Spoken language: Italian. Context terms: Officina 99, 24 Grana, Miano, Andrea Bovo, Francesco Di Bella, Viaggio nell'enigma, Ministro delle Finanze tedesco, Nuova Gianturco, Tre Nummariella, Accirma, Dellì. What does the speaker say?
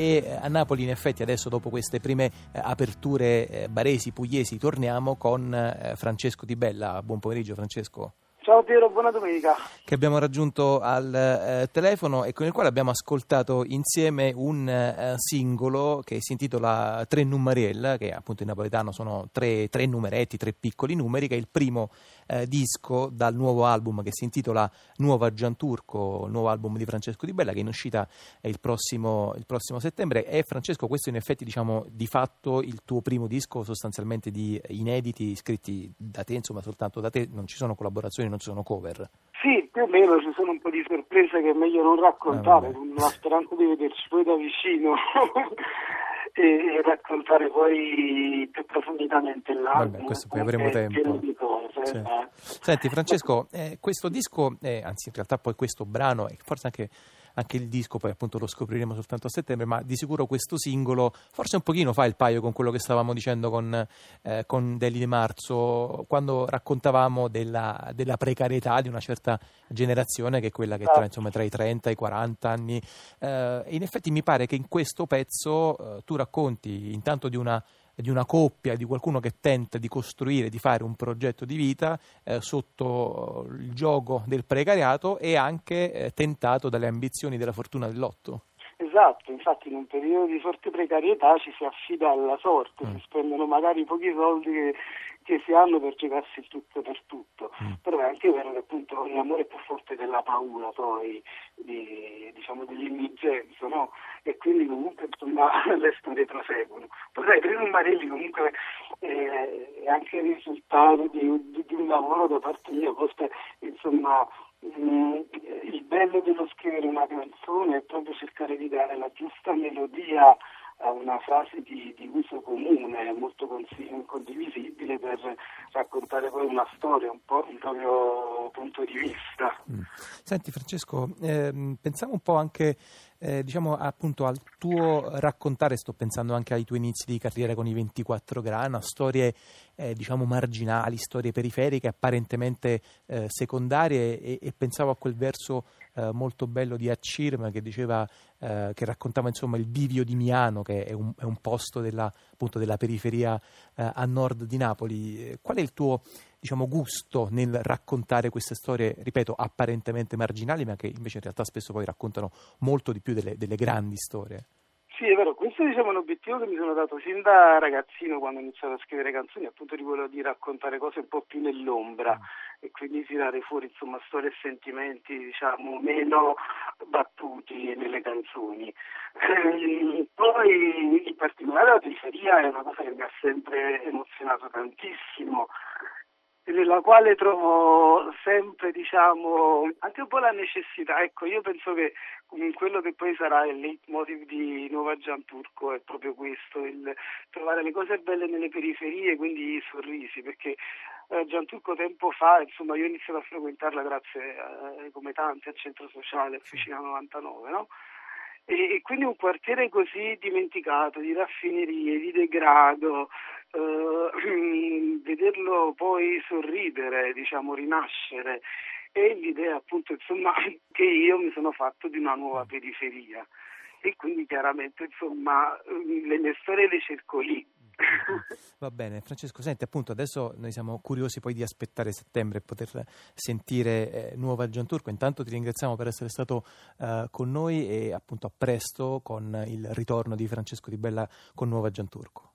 E a Napoli in effetti adesso, dopo queste prime aperture baresi, pugliesi, torniamo con Francesco Di Bella. Buon pomeriggio Francesco. Ciao Piero, buona domenica. Che abbiamo raggiunto al telefono e con il quale abbiamo ascoltato insieme un singolo che si intitola Tre Nummariella, che appunto in napoletano sono tre numeretti, tre piccoli numeri, che è il primo disco dal nuovo album che si intitola Nuova Gianturco, nuovo album di Francesco Di Bella, che è in uscita il prossimo settembre. E Francesco, questo in effetti, diciamo, di fatto il tuo primo disco sostanzialmente di inediti scritti da te, insomma soltanto da te, non ci sono collaborazioni, non ci sono cover. Sì, più o meno ci sono un po' di sorprese che è meglio non raccontare, ma sperando di vederci poi da vicino e raccontare poi più profonditamente l'album. Vabbè, questo poi avremo tempo. Sì. Senti Francesco, questo disco, anzi in realtà poi questo brano, e forse anche il disco poi appunto lo scopriremo soltanto a settembre, ma di sicuro questo singolo forse un pochino fa il paio con quello che stavamo dicendo con Dellì di marzo, quando raccontavamo della precarietà di una certa generazione che è quella che tra i 30 e i 40 anni, e in effetti mi pare che in questo pezzo tu racconti intanto di una coppia, di qualcuno che tenta di costruire, di fare un progetto di vita sotto il giogo del precariato e anche tentato dalle ambizioni della fortuna del lotto. Esatto, infatti in un periodo di forte precarietà ci si affida alla sorte, si spendono magari pochi soldi che si hanno per giocarsi tutto per tutto, però è anche vero che appunto l'amore è più forte della paura poi, diciamo dell'indigenza, no? E quindi comunque insomma le storie proseguono. Però Tre Nummariella comunque è anche il risultato di un lavoro da parte mia, forse insomma il bello dello scrivere una canzone è proprio cercare di dare la giusta melodia a una frase di uso comune, molto condivisibile, per raccontare poi una storia, un po' il proprio punto di vista. Senti Francesco, pensiamo un po' anche diciamo appunto al tuo raccontare, sto pensando anche ai tuoi inizi di carriera con i 24 Grana, storie diciamo marginali, storie periferiche, apparentemente secondarie, e pensavo a quel verso molto bello di Accirma che diceva, che raccontava insomma il bivio di Miano, che è un posto della periferia a nord di Napoli. Qual è il tuo, diciamo, gusto nel raccontare queste storie, ripeto, apparentemente marginali, ma che invece in realtà spesso poi raccontano molto di più delle grandi storie? Sì, è vero, questo diciamo è un obiettivo che mi sono dato sin da ragazzino, quando ho iniziato a scrivere canzoni, appunto di quello di raccontare cose un po' più nell'ombra e quindi tirare fuori insomma storie e sentimenti diciamo meno battuti nelle canzoni. Poi in particolare la periferia è una cosa che mi ha sempre emozionato tantissimo, nella quale trovo sempre diciamo anche un po' la necessità, ecco, io penso che quello che poi sarà il leitmotiv di Nuova Gianturco è proprio questo, il trovare le cose belle nelle periferie, quindi i sorrisi, perché Gianturco tempo fa, insomma, io ho iniziato a frequentarla grazie come tanti al centro sociale Officina 99, no? E quindi un quartiere così dimenticato, di raffinerie, di degrado, vederlo poi sorridere, diciamo rinascere, è l'idea appunto insomma che io mi sono fatto di una nuova periferia, e quindi chiaramente insomma le mie storie le cerco lì. Va bene Francesco, senti, appunto adesso noi siamo curiosi poi di aspettare settembre e poter sentire Nuova Gianturco. Intanto ti ringraziamo per essere stato con noi e appunto a presto con il ritorno di Francesco Di Bella con Nuova Gianturco.